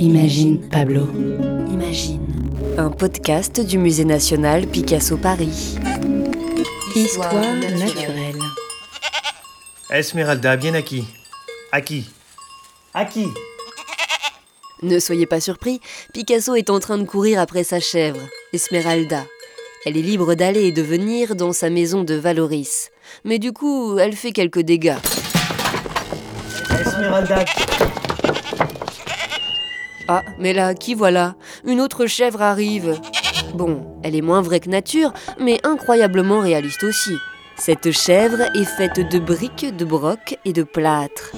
Imagine, Pablo. Imagine. Un podcast du Musée national Picasso-Paris. Histoire naturelle. Esmeralda, bien acquis. Acquis. Acquis. Ne soyez pas surpris, Picasso est en train de courir après sa chèvre, Esmeralda. Elle est libre d'aller et de venir dans sa maison de Vallauris. Mais du coup, elle fait quelques dégâts. Esmeralda. Ah, mais là, qui voilà? Une autre chèvre arrive. Bon, elle est moins vraie que nature, mais incroyablement réaliste aussi. Cette chèvre est faite de briques, de brocs et de plâtre.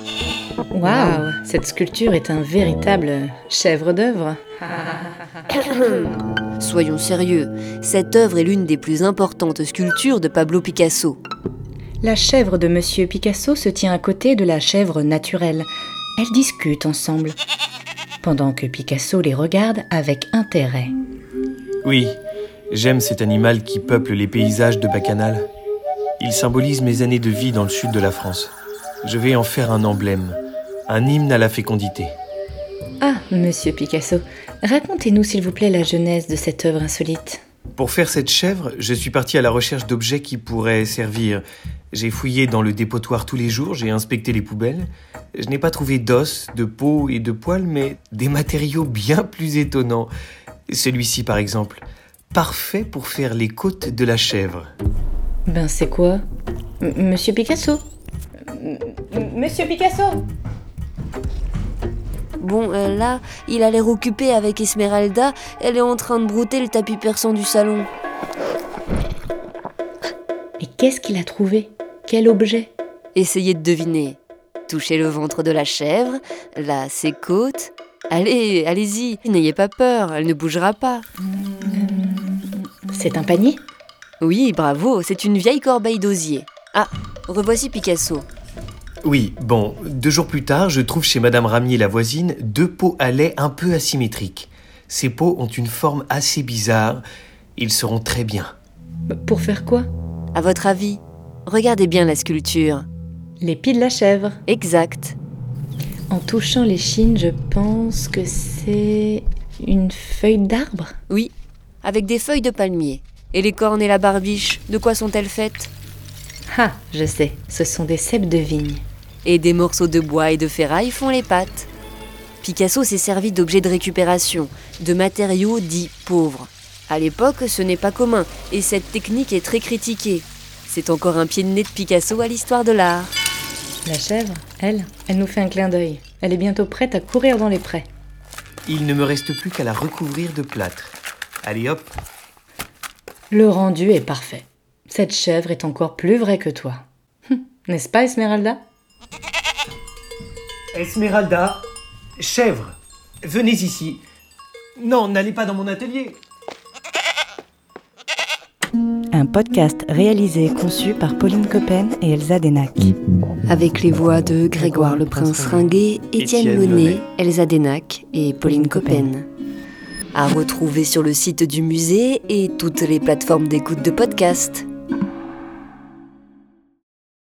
Waouh, cette sculpture est un véritable chèvre d'œuvre. Soyons sérieux, cette œuvre est l'une des plus importantes sculptures de Pablo Picasso. La chèvre de Monsieur Picasso se tient à côté de la chèvre naturelle. Elles discutent ensemble, pendant que Picasso les regarde avec intérêt. Oui, j'aime cet animal qui peuple les paysages de Bacchanal. Il symbolise mes années de vie dans le sud de la France. Je vais en faire un emblème, un hymne à la fécondité. Ah, Monsieur Picasso, racontez-nous s'il vous plaît la genèse de cette œuvre insolite. Pour faire cette chèvre, je suis parti à la recherche d'objets qui pourraient servir. J'ai fouillé dans le dépotoir tous les jours, j'ai inspecté les poubelles. Je n'ai pas trouvé d'os, de peau et de poils, mais des matériaux bien plus étonnants. Celui-ci par exemple, parfait pour faire les côtes de la chèvre. Ben c'est quoi ? Monsieur Picasso ? Monsieur Picasso ! Bon, là, il a l'air occupé avec Esmeralda. Elle est en train de brouter le tapis persan du salon. Mais qu'est-ce qu'il a trouvé ? Quel objet ? Essayez de deviner. Touchez le ventre de la chèvre, là, ses côtes. Allez, allez-y, n'ayez pas peur, elle ne bougera pas. C'est un panier ? Oui, bravo, c'est une vieille corbeille d'osier. Ah, revoici Picasso. Oui, bon, 2 jours plus tard, je trouve chez Madame Ramier, la voisine, 2 pots à lait un peu asymétriques. Ces pots ont une forme assez bizarre. Ils seront très bien. Pour faire quoi ? À votre avis, regardez bien la sculpture. Les pieds de la chèvre. Exact. En touchant les chines, je pense que c'est une feuille d'arbre ? Oui, avec des feuilles de palmier. Et les cornes et la barbiche, de quoi sont-elles faites ? Ah, je sais, ce sont des ceps de vigne. Et des morceaux de bois et de ferraille font les pattes. Picasso s'est servi d'objets de récupération, de matériaux dits pauvres. À l'époque, ce n'est pas commun, et cette technique est très critiquée. C'est encore un pied de nez de Picasso à l'histoire de l'art. La chèvre, elle nous fait un clin d'œil. Elle est bientôt prête à courir dans les prés. Il ne me reste plus qu'à la recouvrir de plâtre. Allez hop. Le rendu est parfait. Cette chèvre est encore plus vraie que toi. N'est-ce pas, Esmeralda ? Esmeralda, chèvre, venez ici. Non, n'allez pas dans mon atelier. Un podcast réalisé et conçu par Pauline Coppen et Elsa Denac. Avec les voix de Grégoire Leprince-Ringuet, Étienne Monet, Elsa Denac et Pauline Coppen. À retrouver sur le site du musée et toutes les plateformes d'écoute de podcasts.